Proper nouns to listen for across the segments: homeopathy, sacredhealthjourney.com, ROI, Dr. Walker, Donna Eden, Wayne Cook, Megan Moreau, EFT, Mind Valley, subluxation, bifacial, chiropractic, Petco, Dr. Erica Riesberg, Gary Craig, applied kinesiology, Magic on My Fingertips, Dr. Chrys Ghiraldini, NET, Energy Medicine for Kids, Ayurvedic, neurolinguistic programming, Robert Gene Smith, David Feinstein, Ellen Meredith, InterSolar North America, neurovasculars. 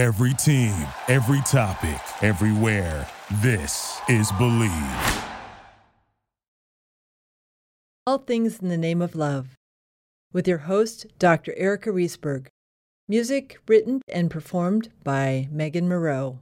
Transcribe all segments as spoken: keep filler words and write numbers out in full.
Every team, every topic, everywhere. This is Believe. All Things in the Name of Love, with your host, Doctor Erica Riesberg. Music written and performed by Megan Moreau.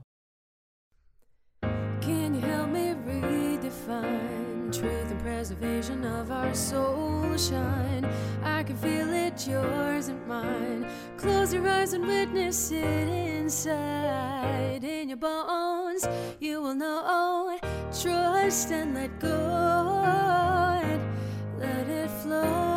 Can you help me redefine truth and preservation of our soul shine? I can feel it, yours and mine. Close your eyes and witness it inside. In your bones, you will know. Trust and let go. Let it flow.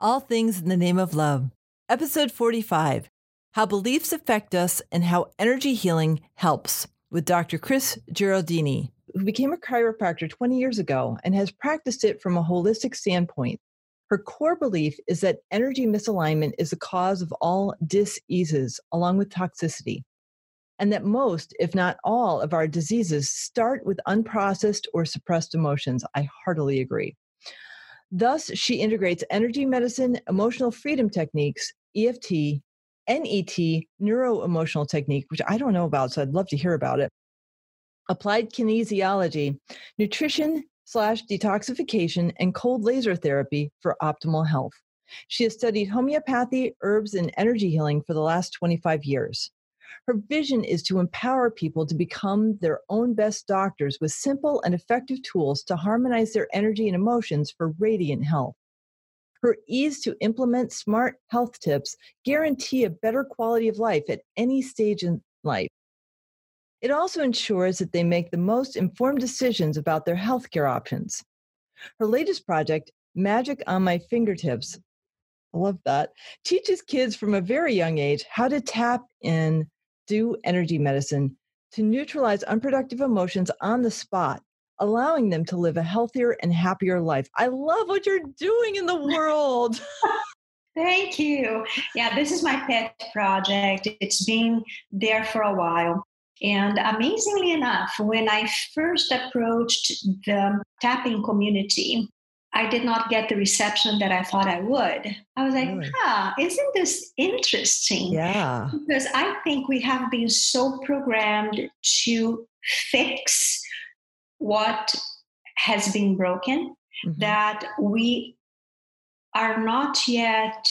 All Things in the Name of Love, Episode forty-five, How Beliefs Affect Us and How Energy Healing Helps, with Doctor Chrys Ghiraldini, who became a chiropractor twenty years ago and has practiced it from a holistic standpoint. Her core belief is that energy misalignment is the cause of all diseases, along with toxicity, and that most, if not all, of our diseases start with unprocessed or suppressed emotions. I heartily agree. Thus, she integrates energy medicine, emotional freedom techniques, E F T, N E T, neuro-emotional technique, which I don't know about, so I'd love to hear about it, applied kinesiology, nutrition slash detoxification, and cold laser therapy for optimal health. She has studied homeopathy, herbs, and energy healing for the last twenty-five years. Her vision is to empower people to become their own best doctors with simple and effective tools to harmonize their energy and emotions for radiant health. Her ease to implement smart health tips guarantee a better quality of life at any stage in life. It also ensures that they make the most informed decisions about their healthcare options. Her latest project, Magic on My Fingertips, I love that, teaches kids from a very young age how to tap in, do energy medicine to neutralize unproductive emotions on the spot, allowing them to live a healthier and happier life. I love what you're doing in the world. Thank you. Yeah, this is my pet project. It's been there for a while. And amazingly enough, when I first approached the tapping community, I did not get the reception that I thought I would. I was like, really? huh, isn't this interesting? Yeah. Because I think we have been so programmed to fix what has been broken mm-hmm. that we are not yet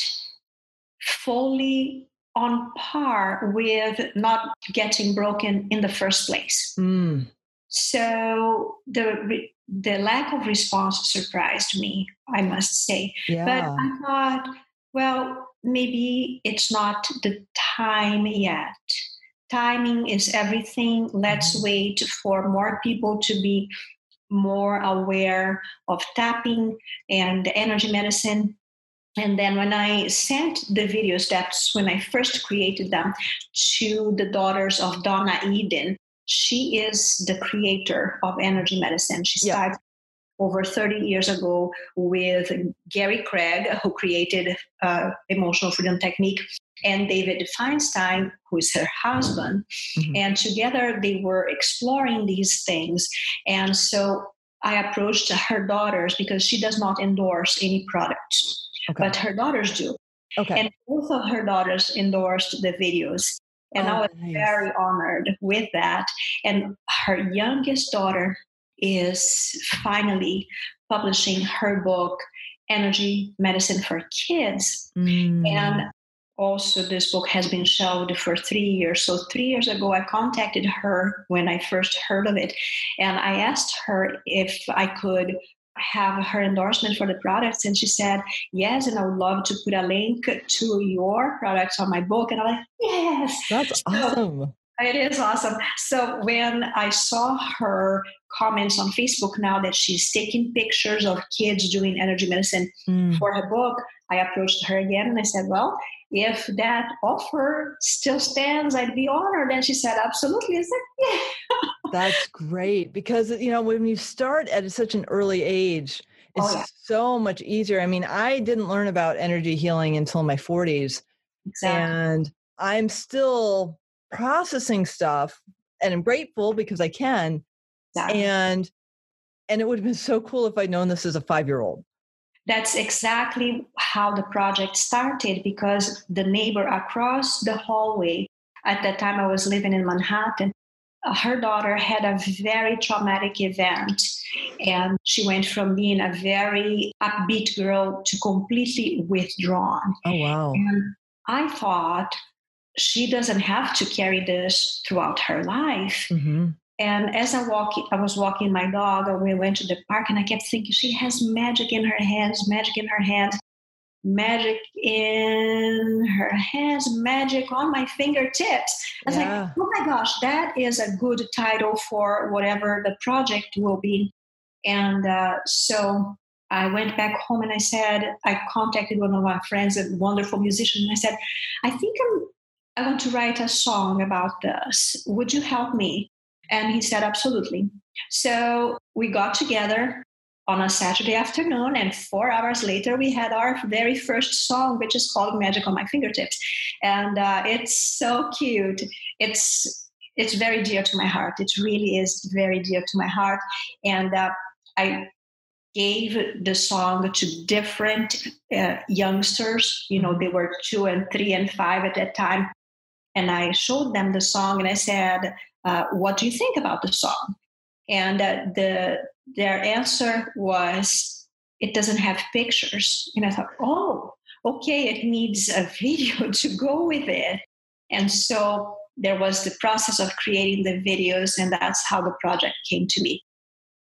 fully on par with not getting broken in the first place. Mm. So the re- the lack of response surprised me, I must say. Yeah. But I thought, well, maybe it's not the time yet. Timing is everything. Let's mm-hmm. wait for more people to be more aware of tapping and energy medicine. And then when I sent the video steps, when I first created them, to the daughters of Donna Eden. She is the creator of energy medicine. She started yep. over thirty years ago with Gary Craig, who created uh, emotional freedom technique, and David Feinstein, who is her husband. Mm-hmm. And together they were exploring these things. And so I approached her daughters because she does not endorse any product, okay. but her daughters do. Okay. And both of her daughters endorsed the videos. And oh, I was nice. very honored with that. And her youngest daughter is finally publishing her book, Energy Medicine for Kids. Mm. And also this book has been shelved for three years. So three years ago, I contacted her when I first heard of it. And I asked her if I could have her endorsement for the products, and she said yes, and I would love to put a link to your products on my book. And I'm like, yes, that's so awesome. It is awesome. So when I saw her comments on Facebook, now that she's taking pictures of kids doing energy medicine mm. for her book, I approached her again and I said, well, if that offer still stands, I'd be honored. And she said, absolutely. I said, yeah. That's great, because, you know, when you start at such an early age, it's oh, yeah. so much easier. I mean, I didn't learn about energy healing until my forties. Exactly. And I'm still processing stuff, and I'm grateful because I can. Yeah. And and it would have been so cool if I'd known this as a five-year-old. That's exactly how the project started, because the neighbor across the hallway, at that time I was living in Manhattan, her daughter had a very traumatic event, and she went from being a very upbeat girl to completely withdrawn. Oh, wow. And I thought, she doesn't have to carry this throughout her life. Mm-hmm. And as I walk, I was walking my dog, and we went to the park, and I kept thinking, she has magic in her hands, magic in her hands, magic in her hands, magic on my fingertips. I was yeah. like, oh my gosh, that is a good title for whatever the project will be. And uh, so I went back home, and I said, I contacted one of my friends, a wonderful musician, and I said, I think I'm, I want to write a song about this. Would you help me? And he said, absolutely. So we got together on a Saturday afternoon, and four hours later, we had our very first song, which is called Magic on My Fingertips. And uh, it's so cute. It's it's very dear to my heart. It really is very dear to my heart. And uh, I gave the song to different uh, youngsters. You know, they were two and three and five at that time. And I showed them the song, and I said, Uh, what do you think about the song? And uh, the their answer was, it doesn't have pictures. And I thought, oh, okay, it needs a video to go with it. And so there was the process of creating the videos, and that's how the project came to me.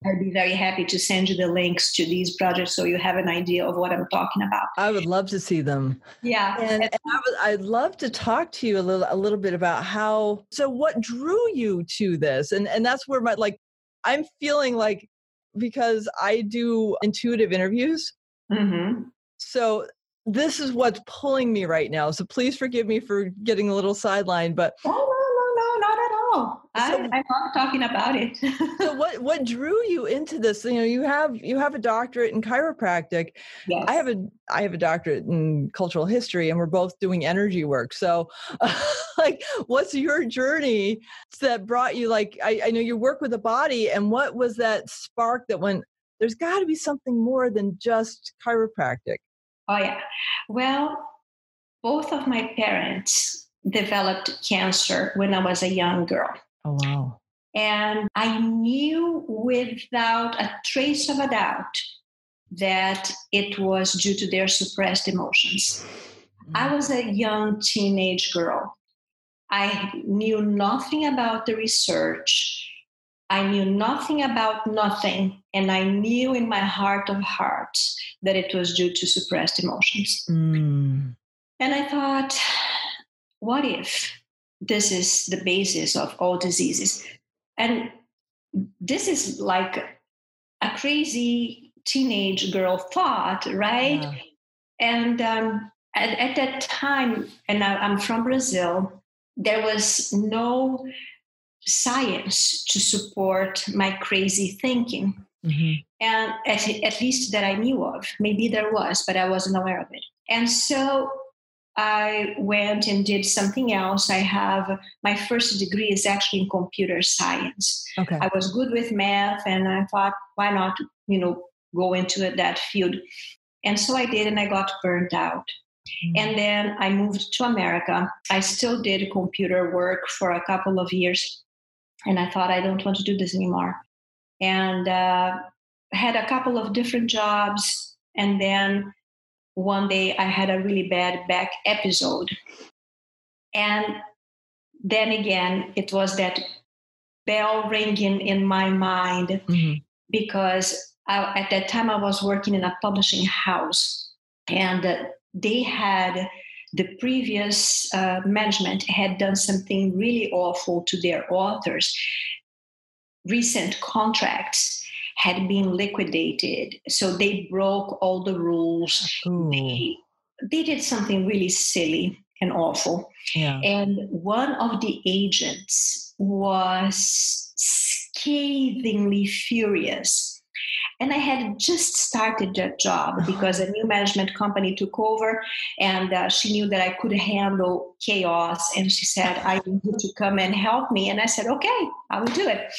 I'd be very happy to send you the links to these projects so you have an idea of what I'm talking about. I would love to see them. Yeah. And, and I would, I'd love to talk to you a little a little bit about how, so what drew you to this? And and that's where my, like, I'm feeling like, because I do intuitive interviews. Mm-hmm. So this is what's pulling me right now. So please forgive me for getting a little sidelined, but... Oh. Oh, I, so, I love talking about it. So what, what drew you into this? You know, you have you have a doctorate in chiropractic. Yes. I have a I have a doctorate in cultural history, and we're both doing energy work. So, uh, like, what's your journey that brought you? Like, I, I know you work with the body, and what was that spark that went, there's got to be something more than just chiropractic? Oh yeah. Well, both of my parents developed cancer when I was a young girl. Oh, wow. And I knew without a trace of a doubt that it was due to their suppressed emotions. Mm-hmm. I was a young teenage girl. I knew nothing about the research. I knew nothing about nothing. And I knew in my heart of hearts that it was due to suppressed emotions. Mm. And I thought, what if this is the basis of all diseases? And this is like a crazy teenage girl thought, right? Yeah. And um, at, at that time, and I, I'm from Brazil, there was no science to support my crazy thinking. Mm-hmm. And at, at least that I knew of. Maybe there was, but I wasn't aware of it. And so I went and did something else. I have, my first degree is actually in computer science. Okay. I was good with math, and I thought, why not, you know, go into that field? And so I did, and I got burnt out. Mm-hmm. And then I moved to America. I still did computer work for a couple of years, and I thought, I don't want to do this anymore. And uh, had a couple of different jobs, and then one day I had a really bad back episode. And then again, it was that bell ringing in my mind, mm-hmm. because I, at that time I was working in a publishing house, and uh, they had, the previous uh, management had done something really awful to their authors. Recent contracts had been liquidated. So they broke all the rules. They, they did something really silly and awful. Yeah. And one of the agents was scathingly furious And I had just started that job because a new management company took over, and uh, she knew that I could handle chaos. And she said, I need you to come and help me. And I said, okay, I will do it.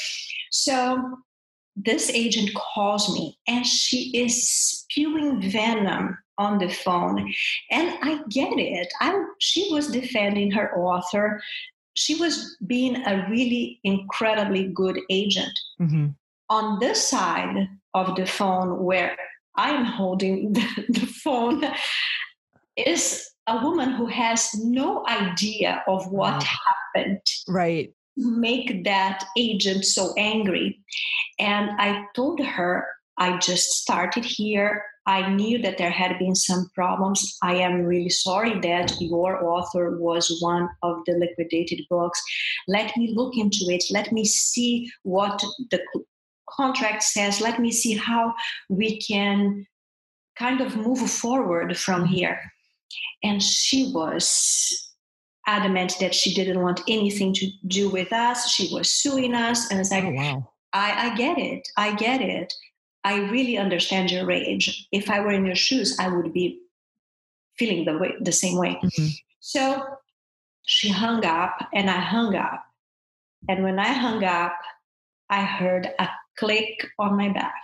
So this agent calls me, and she is spewing venom on the phone. And I get it. I, she was defending her author. She was being a really incredibly good agent. Mm-hmm. On this side of the phone where I'm holding the, the phone is a woman who has no idea of what wow. happened. Right. Make that agent so angry. And I told her, I just started here. I knew that there had been some problems. I am really sorry that your author was one of the liquidated books. Let me look into it. Let me see what the contract says. Let me see how we can kind of move forward from here. And she was adamant that she didn't want anything to do with us. She was suing us. And it's like, oh, wow. I, I get it. I get it. I really understand your rage. If I were in your shoes, I would be feeling the way, the same way. Mm-hmm. So she hung up, and I hung up. And when I hung up, I heard a click on my back.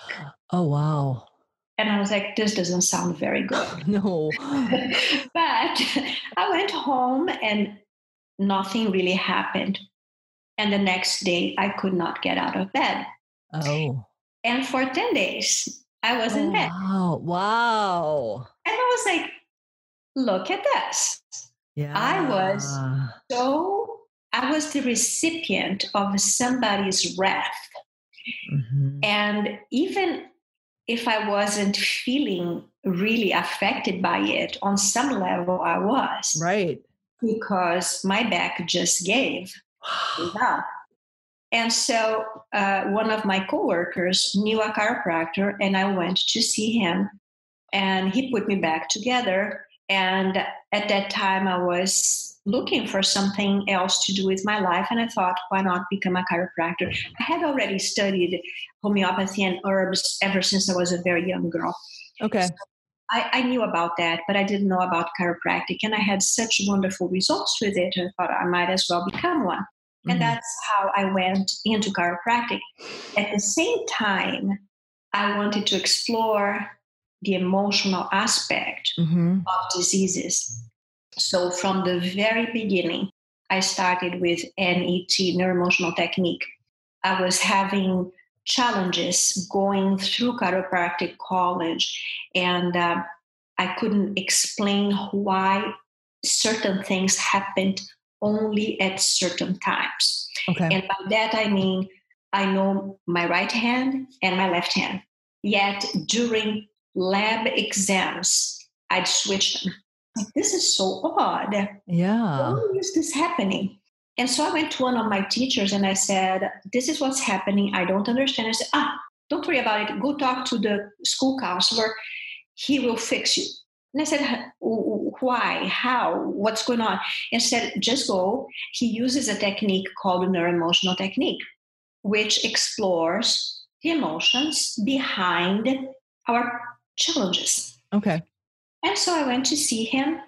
Oh, wow. And I was like, this doesn't sound very good. No. But I went home and nothing really happened. And the next day I could not get out of bed. Oh. And for ten days I was oh, in bed. Wow. Wow. And I was like, look at this. Yeah. I was so, I was the recipient of somebody's wrath. Mm-hmm. And even if I wasn't feeling really affected by it, on some level I was. Right. Because my back just gave up. And so uh, one of my coworkers knew a chiropractor, and I went to see him, and he put me back together. And at that time I was looking for something else to do with my life. And I thought, why not become a chiropractor? I had already studied homeopathy and herbs ever since I was a very young girl. Okay. So I, I knew about that, but I didn't know about chiropractic. And I had such wonderful results with it. I thought I might as well become one. Mm-hmm. And that's how I went into chiropractic. At the same time, I wanted to explore the emotional aspect mm-hmm. of diseases. So from the very beginning, I started with N E T, neuro-emotional technique. I was having challenges going through chiropractic college, and uh, I couldn't explain why certain things happened only at certain times. Okay. And by that, I mean, I know my right hand and my left hand. Yet during lab exams, I'd switch them. Like, this is so odd. Yeah. Why is this happening? And so I went to one of my teachers and I said, this is what's happening. I don't understand. I said, ah, don't worry about it. Go talk to the school counselor. He will fix you. And I said, why? How? What's going on? And she said, just go. He uses a technique called neuroemotional technique, which explores the emotions behind our challenges. Okay. And so I went to see him,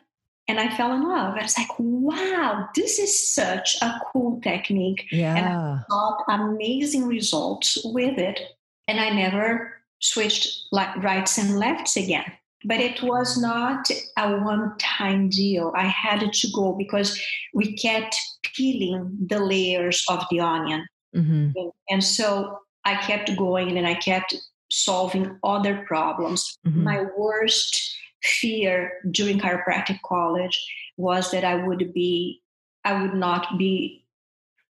and I fell in love. I was like, wow, this is such a cool technique. Yeah. And I got amazing results with it. And I never switched like rights and lefts again. But it was not a one-time deal. I had to go because we kept peeling the layers of the onion. Mm-hmm. And so I kept going, and I kept solving other problems. Mm-hmm. My worst fear during chiropractic college was that I would be, I would not be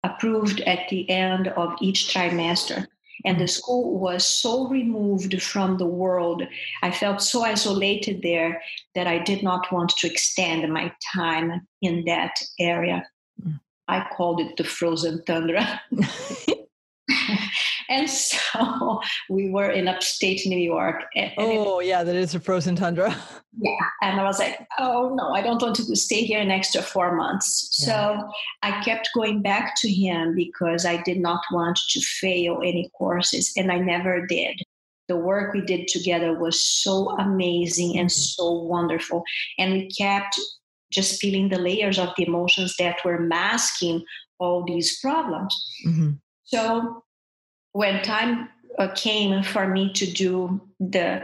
approved at the end of each trimester. And the school was so removed from the world. I felt so isolated there that I did not want to extend my time in that area. Mm. I called it the frozen tundra. And so we were in upstate New York. And, and oh, it, yeah, that is a frozen tundra. Yeah. And I was like, oh, no, I don't want to stay here an extra four months. Yeah. So I kept going back to him because I did not want to fail any courses, and I never did. The work we did together was so amazing and so wonderful. And we kept just peeling the layers of the emotions that were masking all these problems. Mm-hmm. So when time uh, came for me to do the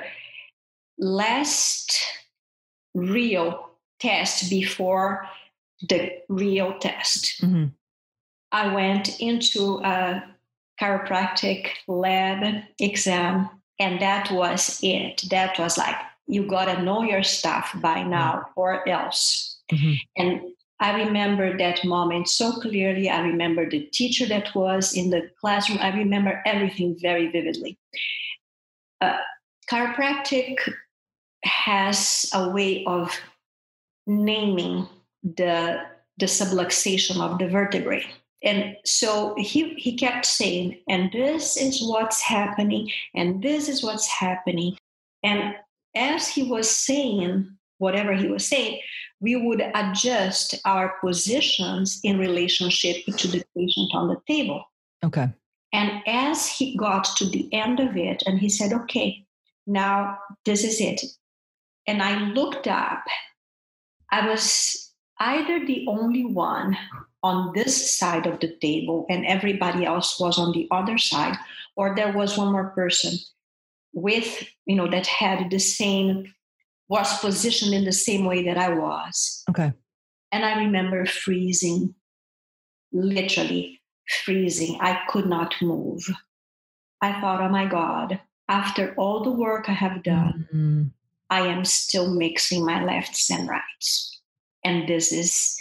last real test before the real test, mm-hmm. I went into a chiropractic lab exam. And that was it. That was like, you got to know your stuff by now or else. Mm-hmm. And I remember that moment so clearly. I remember the teacher that was in the classroom. I remember everything very vividly. Uh, chiropractic has a way of naming the, the subluxation of the vertebrae. And so he, he kept saying, and this is what's happening, and this is what's happening. And as he was saying, whatever he was saying, we would adjust our positions in relationship to the patient on the table. Okay. And as he got to the end of it, and he said, okay, now this is it. And I looked up, I was either the only one on this side of the table and everybody else was on the other side, or there was one more person with, you know, that had the same, was positioned in the same way that I was. Okay. And I remember freezing, literally freezing. I could not move. I thought, oh my God, after all the work I have done, mm-hmm. I am still mixing my lefts and rights. And this is,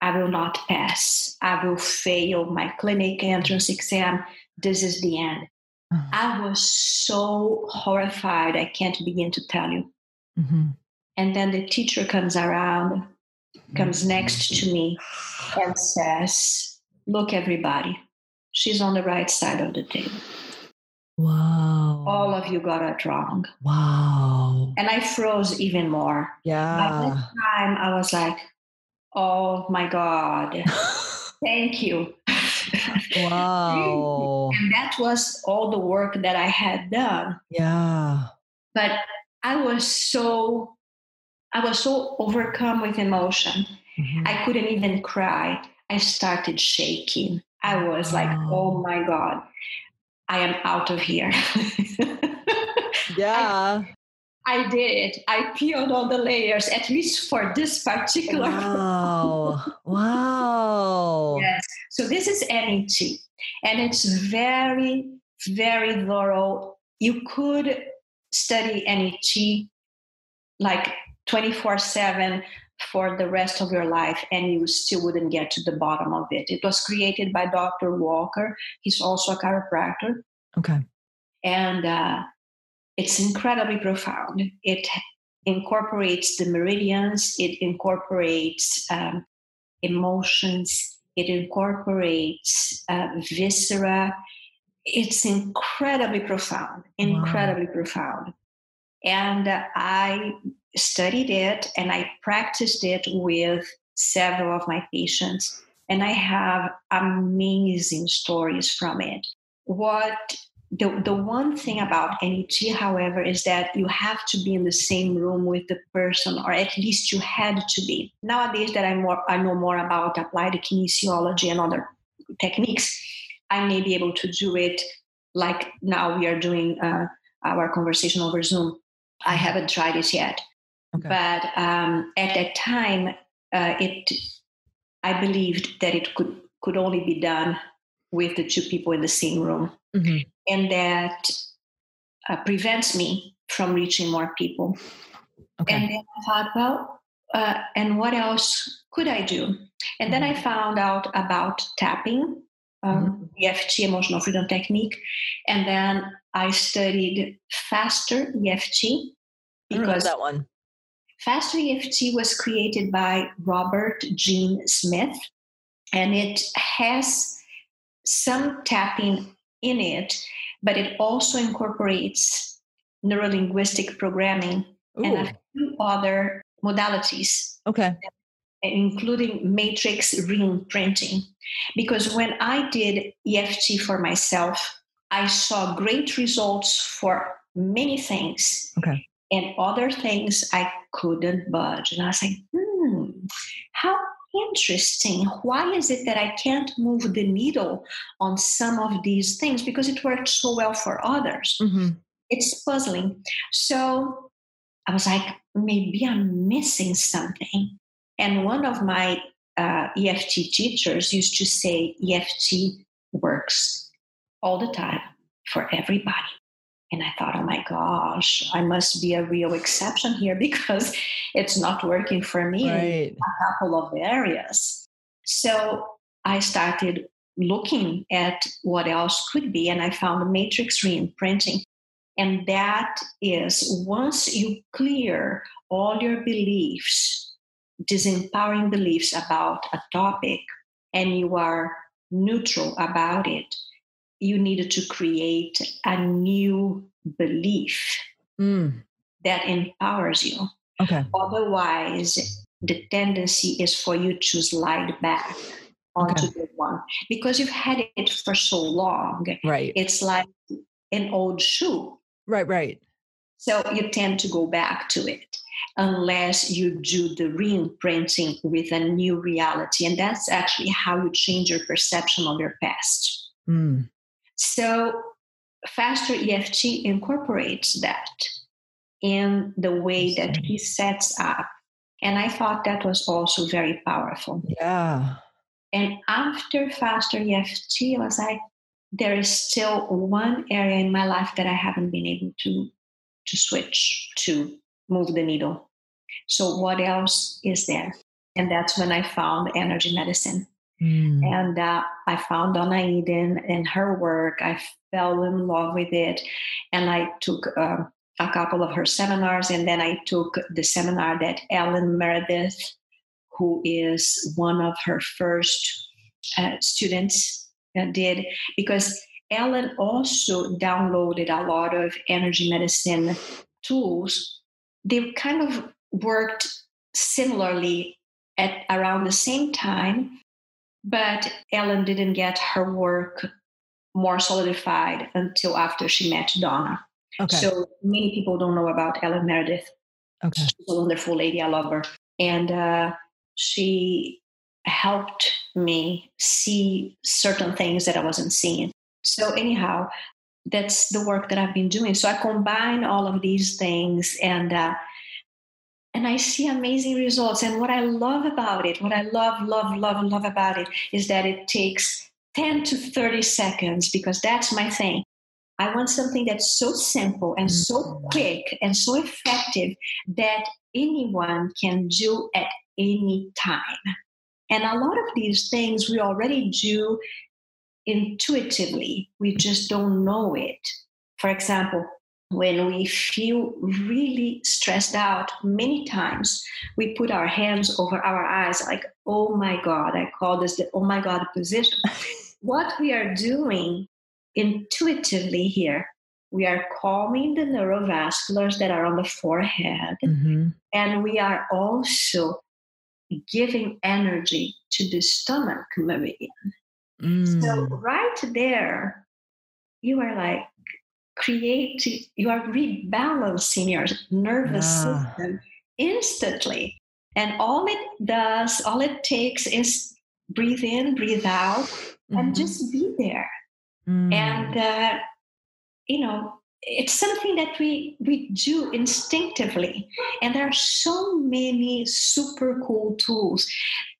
I will not pass. I will fail my clinic entrance exam. This is the end. Uh-huh. I was so horrified. I can't begin to tell you. Mm-hmm. And then the teacher comes around, comes next to me and says, look, everybody, she's on the right side of the table. Wow. All of you got it wrong. Wow. And I froze even more. Yeah. By that time, I was like, oh my God. Thank you. Wow. And that was all the work that I had done. Yeah. But I was so, I was so overcome with emotion. Mm-hmm. I couldn't even cry. I started shaking. I was wow. like, oh my God, I am out of here. Yeah. I, I did it. I peeled all the layers, at least for this particular. Wow. Wow. Yes. So this is N E T. And it's very, very thorough. You could study N E T like twenty-four seven for the rest of your life, and you still wouldn't get to the bottom of it. It was created by Doctor Walker. He's also a chiropractor. Okay. And, uh, it's incredibly profound. It incorporates the meridians. It incorporates um, emotions. It incorporates uh, viscera. It's incredibly profound, incredibly wow. profound. And uh, I studied it and I practiced it with several of my patients. And I have amazing stories from it. What... The the one thing about N E T, however, is that you have to be in the same room with the person, or at least you had to be. Nowadays that I more I know more about applied kinesiology and other techniques, I may be able to do it like now we are doing uh, our conversation over Zoom. I haven't tried it yet. Okay. But um, at that time, uh, it I believed that it could, could only be done with the two people in the same room. Mm-hmm. And that uh, prevents me from reaching more people. Okay. And then I thought, well, uh, and what else could I do? And mm-hmm. then I found out about tapping, um, mm-hmm. E F T, emotional freedom technique. And then I studied faster E F T. Because that one. Faster E F T was created by Robert Gene Smith. And it has some tapping in it, but it also incorporates neurolinguistic programming Ooh. And a few other modalities. Okay. Including matrix re-imprinting. Because when I did E F T for myself, I saw great results for many things. Okay. And other things I couldn't budge. And I was like, hmm, how interesting. Why is it that I can't move the needle on some of these things? Because it worked so well for others. Mm-hmm. It's puzzling. So I was like, maybe I'm missing something. And one of my uh, E F T teachers used to say, E F T works all the time for everybody. And I thought, oh my gosh, I must be a real exception here because it's not working for me right. in a couple of areas. So I started looking at what else could be, and I found the matrix re-imprinting. And that is, once you clear all your beliefs, disempowering beliefs about a topic, and you are neutral about it, you needed to create a new belief mm. that empowers you. Okay. Otherwise, the tendency is for you to slide back onto okay. the one. Because you've had it for so long. Right. It's like an old shoe. Right, right. So you tend to go back to it unless you do the re-imprinting with a new reality. And that's actually how you change your perception of your past. Mm. So Faster E F T incorporates that in the way that he sets up. And I thought that was also very powerful. Yeah. And after Faster E F T, I was like, there is still one area in my life that I haven't been able to, to switch, to move the needle. So what else is there? And that's when I found energy medicine. Mm. And uh, I found Donna Eden and her work. I fell in love with it. And I took uh, a couple of her seminars. And then I took the seminar that Ellen Meredith, who is one of her first uh, students, uh, did. Because Ellen also downloaded a lot of energy medicine tools. They kind of worked similarly at around the same time. But Ellen didn't get her work more solidified until after she met Donna. Okay. So many people don't know about Ellen Meredith. Okay. She's a wonderful lady. I love her. And uh, she helped me see certain things that I wasn't seeing. So anyhow, that's the work that I've been doing. So I combine all of these things and uh, And I see amazing results. And what I love about it, what I love, love, love, love about it is that it takes ten to thirty seconds because that's my thing. I want something that's so simple and so quick and so effective that anyone can do at any time. And a lot of these things we already do intuitively. We just don't know it. For example, when we feel really stressed out, many times we put our hands over our eyes like, oh my God, I call this the oh my God position. What we are doing intuitively here, we are calming the neurovasculars that are on the forehead, mm-hmm. and we are also giving energy to the stomach meridian. Mm. So right there, you are like, create, you are rebalancing your nervous ah. system instantly. And all it does, all it takes is breathe in, breathe out, mm-hmm. and just be there. Mm. And, uh, you know, it's something that we, we do instinctively. And there are so many super cool tools.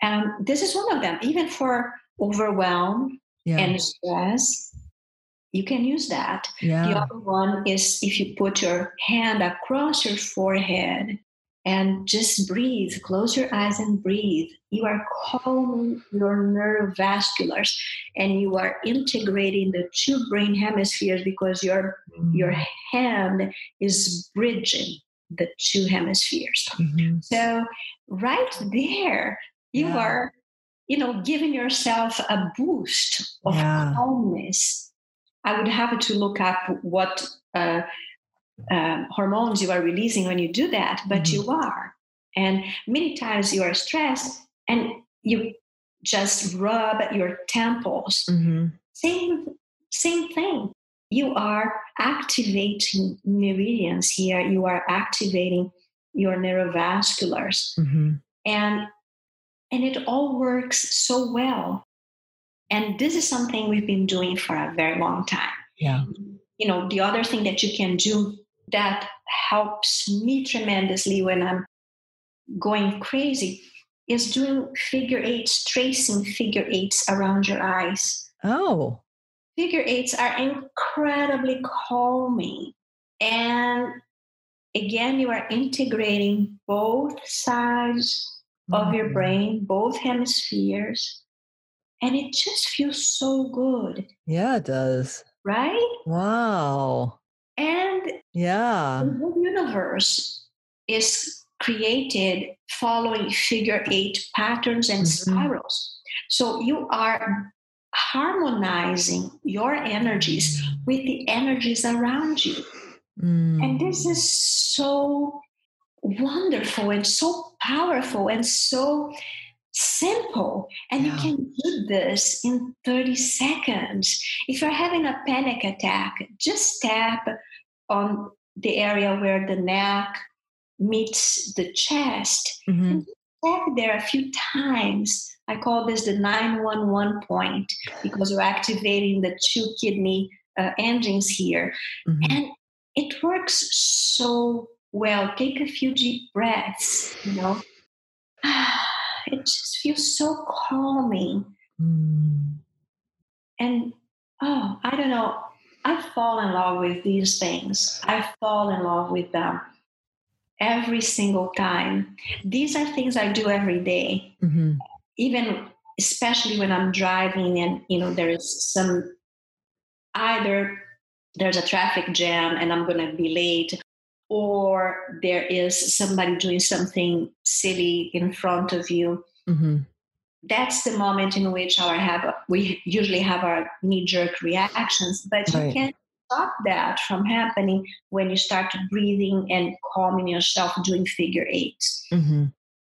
Um, this is one of them, even for overwhelm yeah. and stress. You can use that. Yeah. The other one is if you put your hand across your forehead and just breathe, close your eyes and breathe. You are calming your neurovasculars and you are integrating the two brain hemispheres because your mm-hmm. your hand is bridging the two hemispheres. Mm-hmm. So right there, you yeah. are, you know, giving yourself a boost of yeah. calmness. I would have to look up what uh, uh, hormones you are releasing when you do that, but mm-hmm. you are. And many times you are stressed and you just rub your temples. Mm-hmm. Same, same thing. you are activating meridians here. You are activating your neurovasculars. Mm-hmm. And and it all works so well. And this is something we've been doing for a very long time. Yeah. You know, the other thing that you can do that helps me tremendously when I'm going crazy is doing figure eights, tracing figure eights around your eyes. Oh. Figure eights are incredibly calming. And again, you are integrating both sides mm-hmm. of your brain, both hemispheres, and it just feels so good. Yeah, it does. Right? Wow. And yeah, the whole universe is created following figure eight patterns and mm-hmm. spirals. So you are harmonizing your energies with the energies around you. Mm. And this is so wonderful and so powerful and so simple. And yeah. you can do this in thirty seconds. If you're having a panic attack, just tap on the area where the neck meets the chest. Mm-hmm. And tap there a few times. I call this the nine one one point because we're activating the two kidney uh, engines here. Mm-hmm. And it works so well. Take a few deep breaths, you know. It just feels so calming. Mm. And, oh, I don't know. I fall in love with these things. I fall in love with them every single time. These are things I do every day. Mm-hmm. Even especially when I'm driving and, you know, there is some, either there's a traffic jam and I'm going to be late, or there is somebody doing something silly in front of you. Mm-hmm. That's the moment in which our have we usually have our knee-jerk reactions, but right. you can't stop that from happening when you start breathing and calming yourself, doing figure eights. Mm-hmm.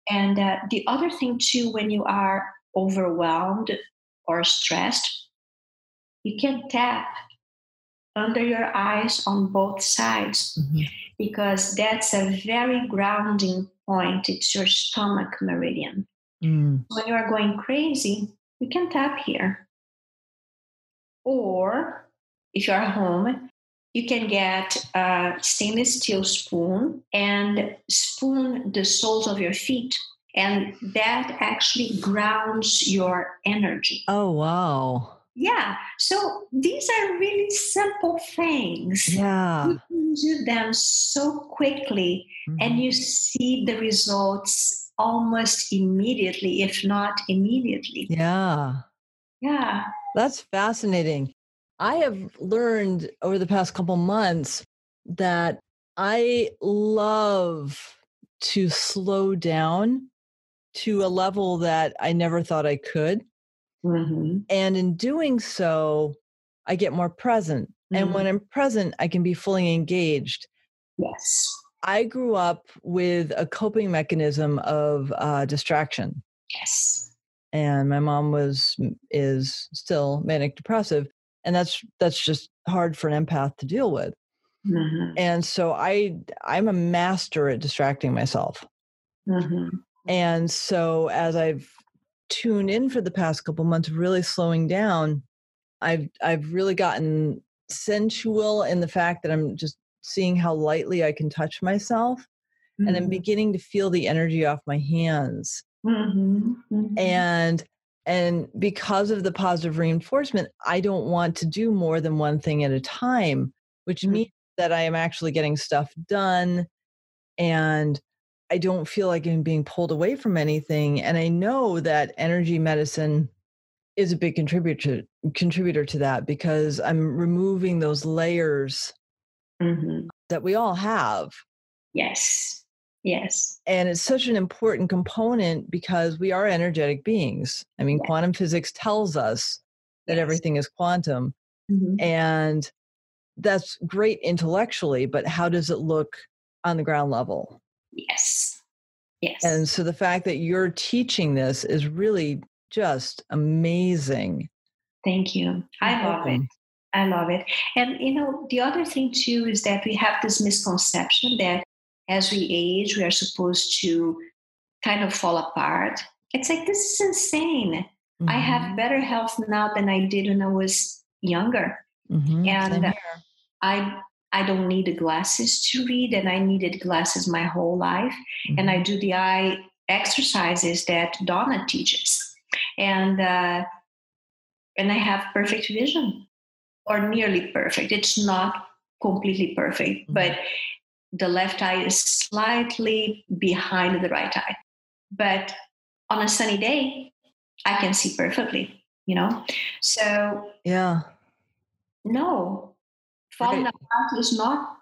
And uh, the other thing, too, when you are overwhelmed or stressed, you can tap under your eyes on both sides mm-hmm. because that's a very grounding point. It's your stomach meridian. Mm. When you are going crazy, you can tap here. Or if you're at home, you can get a stainless steel spoon and spoon the soles of your feet. And that actually grounds your energy. Oh, wow. Yeah. So these are really simple things. Yeah. You can do them so quickly mm-hmm. and you see the results almost immediately, if not immediately. Yeah. Yeah. That's fascinating. I have learned over the past couple months that I love to slow down to a level that I never thought I could. Mm-hmm. And in doing so, I get more present. Mm-hmm. And when I'm present, I can be fully engaged. Yes. I grew up with a coping mechanism of uh, distraction. Yes. And my mom was, is still manic depressive. And that's that's just hard for an empath to deal with. Mm-hmm. And so I, I'm a master at distracting myself. Mm-hmm. And so as I've tuned in for the past couple months, really slowing down, I've I've really gotten sensual in the fact that I'm just seeing how lightly I can touch myself. Mm-hmm. And I'm beginning to feel the energy off my hands. Mm-hmm. Mm-hmm. And And because of the positive reinforcement, I don't want to do more than one thing at a time, which mm-hmm. means that I am actually getting stuff done and I don't feel like I'm being pulled away from anything. And I know that energy medicine is a big contributor, contributor to that because I'm removing those layers mm-hmm. that we all have. Yes. Yes. And it's such an important component because we are energetic beings. I mean, yes. quantum physics tells us that yes. everything is quantum. Mm-hmm. And that's great intellectually, but how does it look on the ground level? Yes. Yes. And so the fact that you're teaching this is really just amazing. Thank you. I love it. I love it. And, you know, the other thing, too, is that we have this misconception that as we age, we are supposed to kind of fall apart. It's like, this is insane. Mm-hmm. I have better health now than I did when I was younger. Mm-hmm. And uh, I I don't need the glasses to read, and I needed glasses my whole life. Mm-hmm. And I do the eye exercises that Donna teaches. And uh, and I have perfect vision, or nearly perfect. It's not completely perfect, mm-hmm. but the left eye is slightly behind the right eye. But on a sunny day, I can see perfectly, you know? So yeah, no, falling right. apart is not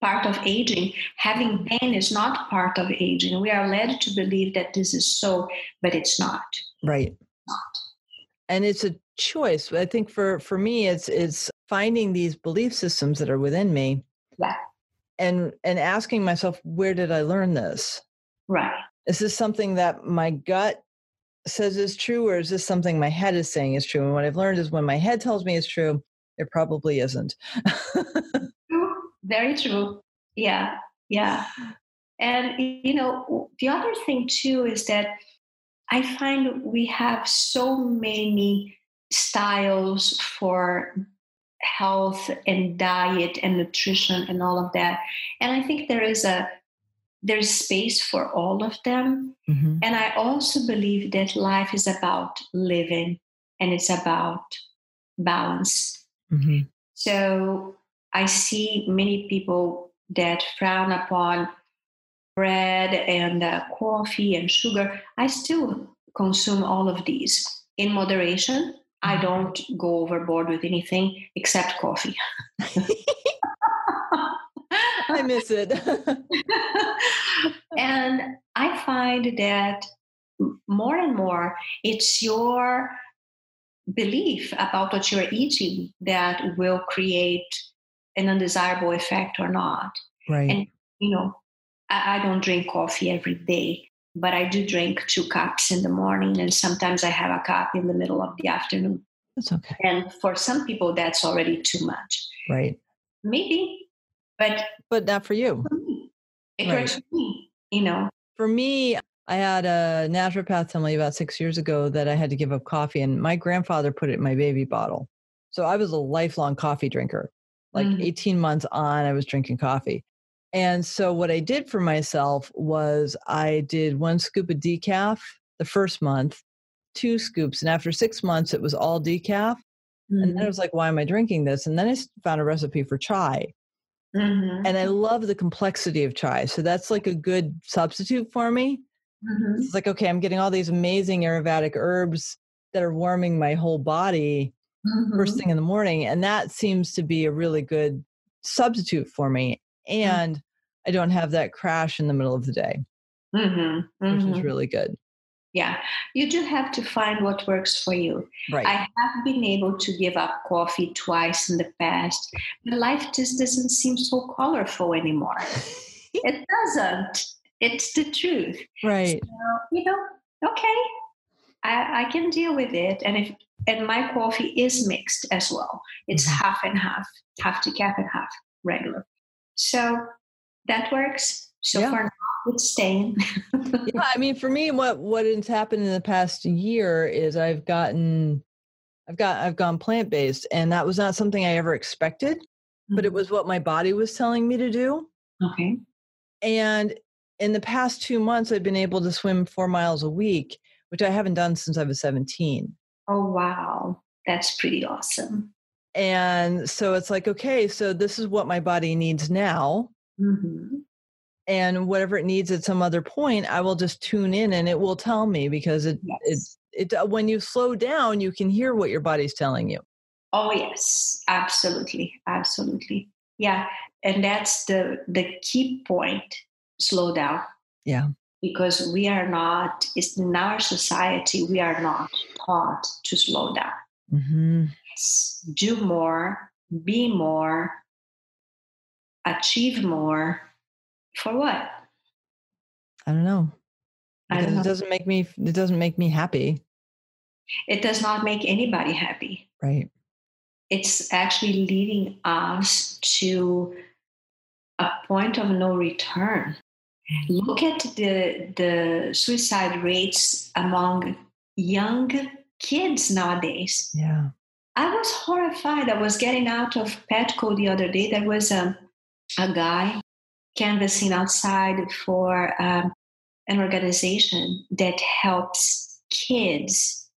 part of aging. Having pain is not part of aging. We are led to believe that this is so, but it's not. Right. It's not. And it's a choice. I think for, for me, it's, it's finding these belief systems that are within me. Yeah. And, and asking myself, where did I learn this? Right. Is this something that my gut says is true, or is this something my head is saying is true? And what I've learned is when my head tells me it's true, it probably isn't. True. Very true. Yeah. Yeah. And, you know, the other thing too is that I find we have so many styles for health and diet and nutrition and all of that. And I think there is a There's space for all of them. Mm-hmm. And I also believe that life is about living and it's about balance. Mm-hmm. So I see many people that frown upon bread and uh, coffee and sugar. I still consume all of these in moderation. Mm-hmm. I don't go overboard with anything except coffee. I miss it. And I find that more and more, it's your belief about what you're eating that will create an undesirable effect or not. Right. And, you know, I, I don't drink coffee every day, but I do drink two cups in the morning. And sometimes I have a cup in the middle of the afternoon. That's okay. And for some people, that's already too much. Right. Maybe. But but not for you. For me. It right. works for me, you know. For me, I had a naturopath tell me about six years ago that I had to give up coffee, and my grandfather put it in my baby bottle. So I was a lifelong coffee drinker. Like mm-hmm. eighteen months on, I was drinking coffee. And so what I did for myself was I did one scoop of decaf the first month, two scoops. And after six months, it was all decaf. Mm-hmm. And then I was like, why am I drinking this? And then I found a recipe for chai. Mm-hmm. And I love the complexity of chai. So that's like a good substitute for me. Mm-hmm. It's like, okay, I'm getting all these amazing Ayurvedic herbs that are warming my whole body mm-hmm. first thing in the morning. And that seems to be a really good substitute for me. And mm-hmm. I don't have that crash in the middle of the day, mm-hmm. Mm-hmm. which is really good. Yeah. You do have to find what works for you. Right. I have been able to give up coffee twice in the past, but life just doesn't seem so colorful anymore. It doesn't. It's the truth. Right. So, you know, okay, I, I can deal with it. And if and my coffee is mixed as well. It's mm-hmm. half and half, half decaf and half regular. So that works. So yeah. far it's staying. Yeah, I mean, for me, what, what has happened in the past year is I've gotten, I've got, I've gone plant-based, and that was not something I ever expected, mm-hmm. but it was what my body was telling me to do. Okay. And in the past two months, I've been able to swim four miles a week, which I haven't done since I was seventeen. Oh, wow. That's pretty awesome. And so it's like, okay, so this is what my body needs now. Mm-hmm. And whatever it needs at some other point, I will just tune in and it will tell me, because it, yes. it, it, when you slow down, you can hear what your body's telling you. Oh, yes, absolutely. Absolutely. Yeah. And that's the, the key point, slow down. Yeah. Because we are not, it's in our society, we are not taught to slow down. Mm-hmm. Do more, be more, achieve more. For what? I don't know. I don't know. It doesn't make me, it doesn't make me happy. It does not make anybody happy. Right. it's actually leading us to a point of no return. Look at the the suicide rates among young kids nowadays. Yeah. I was horrified. I was getting out of Petco the other day. There was a, a guy canvassing outside for um, an organization that helps kids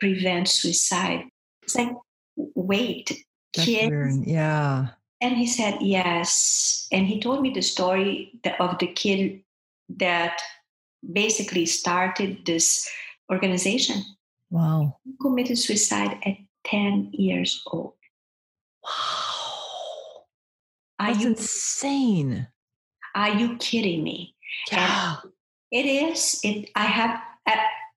prevent suicide. It's like, wait, that's kids? Weird. Yeah. And he said, yes. And he told me the story of the kid that basically started this organization. Wow. He committed suicide at ten years old. Wow. Are That's you, insane. Are you kidding me? Yeah. And it is. It. I have,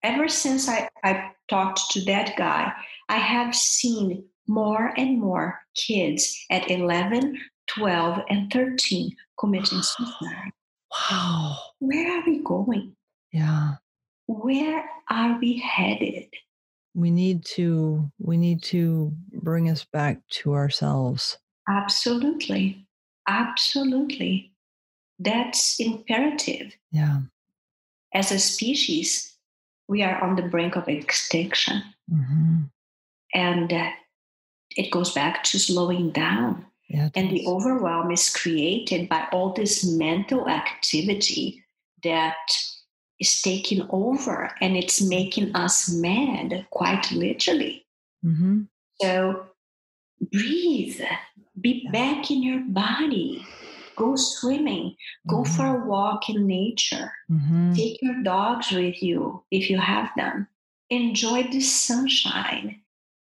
ever since I, I talked to that guy, I have seen more and more kids at eleven, twelve, and thirteen committing suicide. Wow. Where are we going? Yeah. Where are we headed? We need to, we need to bring us back to ourselves. Absolutely. Absolutely. That's imperative. Yeah. As a species, we are on the brink of extinction. Mm-hmm. And uh, it goes back to slowing down. Yeah, and the overwhelm is created by all this mental activity that is taking over, and it's making us mad, quite literally. Mm-hmm. So breathe, be yeah. back in your body, go swimming, go mm-hmm. for a walk in nature, mm-hmm. take your dogs with you if you have them, enjoy the sunshine.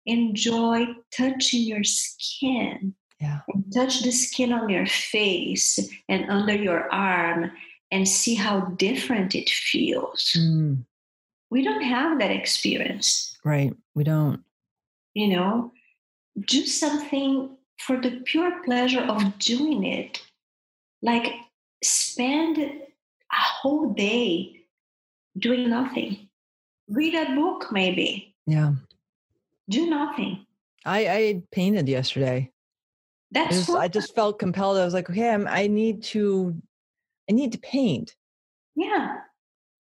Enjoy touching your skin. Yeah. And touch the skin on your face and under your arm and see how different it feels. Mm. We don't have that experience. Right. We don't. You know, do something for the pure pleasure of doing it. Like spend a whole day doing nothing. Read a book, maybe. Yeah. Do nothing. I, I painted yesterday. That's I just, I just felt compelled. I was like, okay, I'm, I need to, I need to paint. Yeah.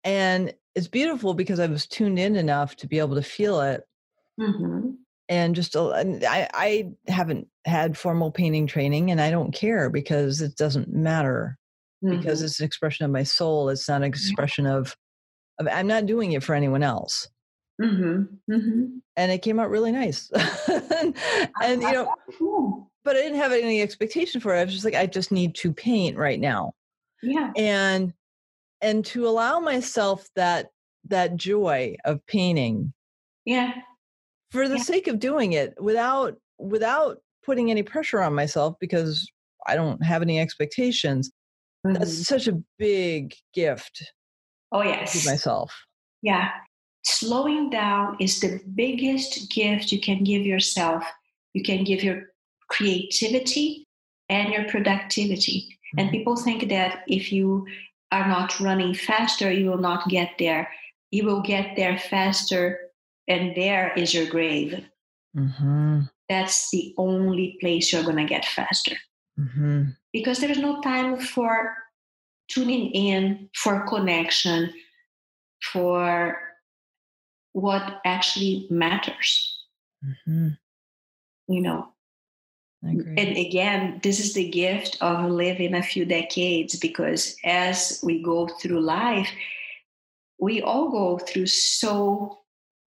And it's beautiful because I was tuned in enough to be able to feel it. Mm-hmm. And just, and I, I haven't had formal painting training, and I don't care because it doesn't matter mm-hmm. because it's an expression of my soul. It's not an expression yeah. of, of, I'm not doing it for anyone else. Mm-hmm. Mm-hmm. And it came out really nice. and, and, you know, but I didn't have any expectation for it. I was just like, I just need to paint right now. Yeah. And, and to allow myself that, that joy of painting. Yeah. For the yeah. sake of doing it without, without putting any pressure on myself because I don't have any expectations. Mm-hmm. That's such a big gift. Oh, yes. To myself. Yeah. Slowing down is the biggest gift you can give yourself. You can give your creativity and your productivity. Mm-hmm. And people think that if you are not running faster, you will not get there. You will get there faster, and there is your grave. Mm-hmm. That's the only place you're going to get faster. Mm-hmm. Because there is no time for tuning in, for connection, for what actually matters. Mm-hmm. You know, I agree. And again, this is the gift of living a few decades, because as we go through life, we all go through so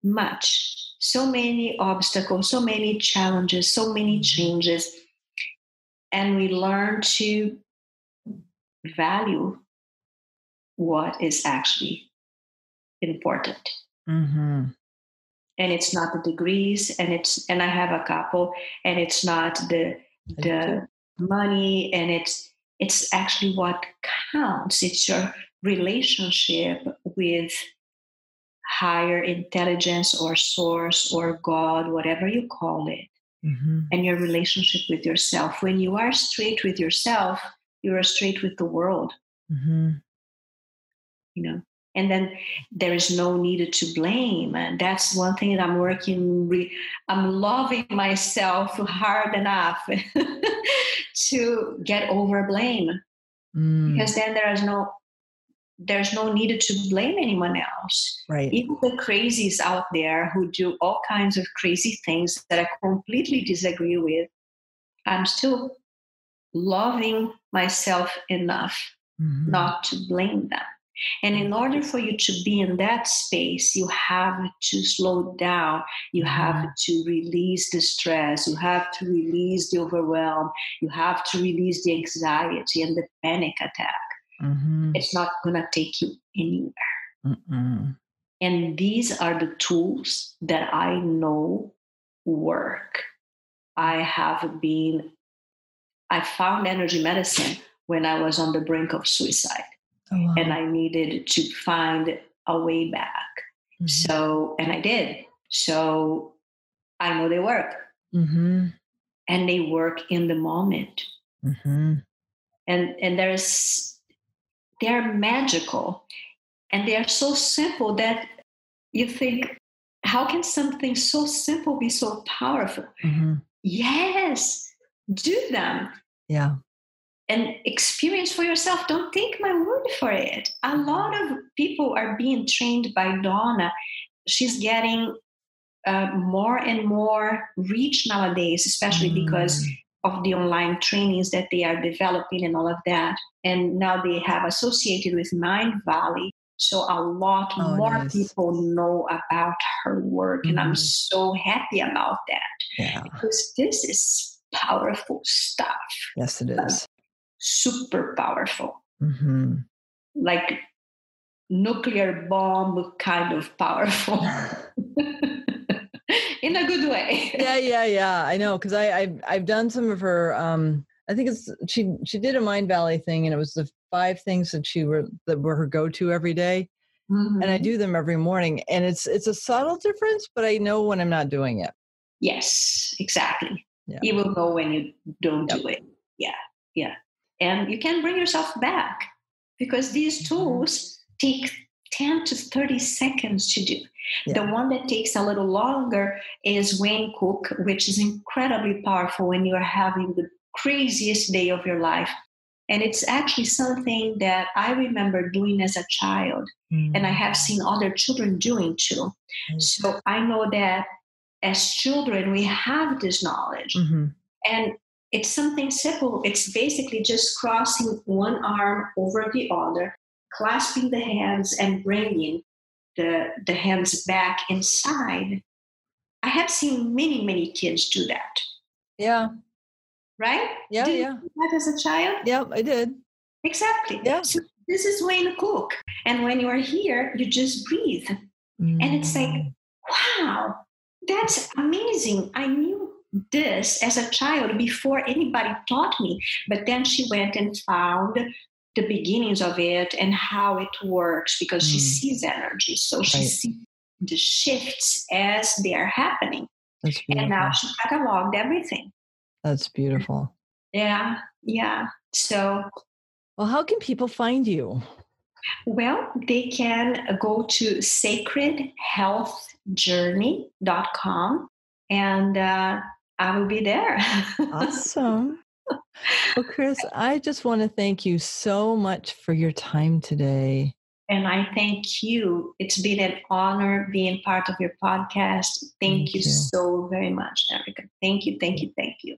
much, so many obstacles, so many challenges, so many changes, and we learn to value what is actually important. Mm-hmm. And it's not the degrees, and it's and I have a couple, and it's not the the money, and it's it's actually what counts. It's your relationship with higher intelligence or source or God, whatever you call it, mm-hmm. and your relationship with yourself. When you are straight with yourself, you are straight with the world. Mm-hmm. You know. And then there is no need to blame. And that's one thing that I'm working, re- I'm loving myself hard enough to get over blame. Mm. Because then there is no, there's no need to blame anyone else. Right. Even the crazies out there who do all kinds of crazy things that I completely disagree with, I'm still loving myself enough mm-hmm. not to blame them. And in order for you to be in that space, you have to slow down. You have to release the stress. You have to release the overwhelm. You have to release the anxiety and the panic attack. Mm-hmm. It's not going to take you anywhere. Mm-mm. And these are the tools that I know work. I have been, I found energy medicine when I was on the brink of suicide. Oh, wow. And I needed to find a way back. Mm-hmm. So, and I did. So I know they work. Mm-hmm. And they work in the moment. Mm-hmm. And and there's, they're magical. And they are so simple that you think, how can something so simple be so powerful? Mm-hmm. Yes, do them. Yeah. And experience for yourself. Don't take my word for it. A lot of people are being trained by Donna. She's getting uh, more and more reach nowadays, especially mm. because of the online trainings that they are developing and all of that. And now they have associated with Mind Valley. So a lot oh, more nice. people know about her work. Mm. And I'm so happy about that. Yeah. Because this is powerful stuff. Yes, it is. Um, super powerful, mm-hmm. like nuclear bomb kind of powerful in a good way. Yeah, yeah, yeah. I know. Cause I, I've, I've done some of her, um, I think it's, she, she did a Mind Valley thing and it was the five things that she were, that were her go-to every day. Mm-hmm. And I do them every morning and it's, it's a subtle difference, but I know when I'm not doing it. Yes, exactly. Yeah. You will know when you don't yep. do it. Yeah. Yeah. And you can bring yourself back because these tools take ten to thirty seconds to do. Yeah. The one that takes a little longer is Wayne Cook, which is incredibly powerful when you're having the craziest day of your life. And it's actually something that I remember doing as a child mm-hmm. and I have seen other children doing too. Mm-hmm. So I know that as children, we have this knowledge mm-hmm. and it's something simple. It's basically just crossing one arm over the other, clasping the hands and bringing the, the hands back inside. I have seen many, many kids do that. Yeah. Right? Yeah, did yeah. you do that as a child? Yeah, I did. Exactly. Yeah. So this is Wayne Cook. And when you are here, you just breathe. Mm. And it's like, wow, that's amazing. I knew this as a child before anybody taught me, but then she went and found the beginnings of it and how it works because mm. she sees energy. So right. she sees the shifts as they are happening. That's beautiful. And now she cataloged everything. That's beautiful. Yeah. Yeah. So. Well, how can people find you? Well, they can go to sacred health journey dot com and, uh, I will be there. Awesome. Well, Chrys, I just want to thank you so much for your time today. And I thank you. It's been an honor being part of your podcast. Thank, thank you, you so very much, Erica. Thank you, thank you, thank you.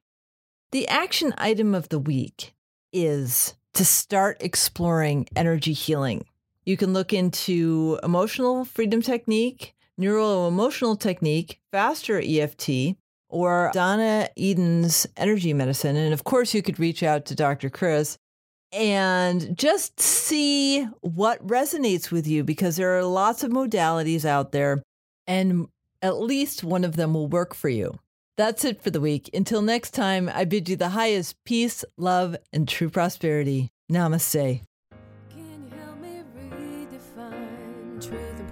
The action item of the week is to start exploring energy healing. You can look into emotional freedom technique, neuroemotional technique, faster E F T, or Donna Eden's energy medicine. And of course, you could reach out to Doctor Chrys and just see what resonates with you because there are lots of modalities out there and at least one of them will work for you. That's it for the week. Until next time, I bid you the highest peace, love, and true prosperity. Namaste. Can you help me redefine truth and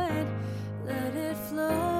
let it flow.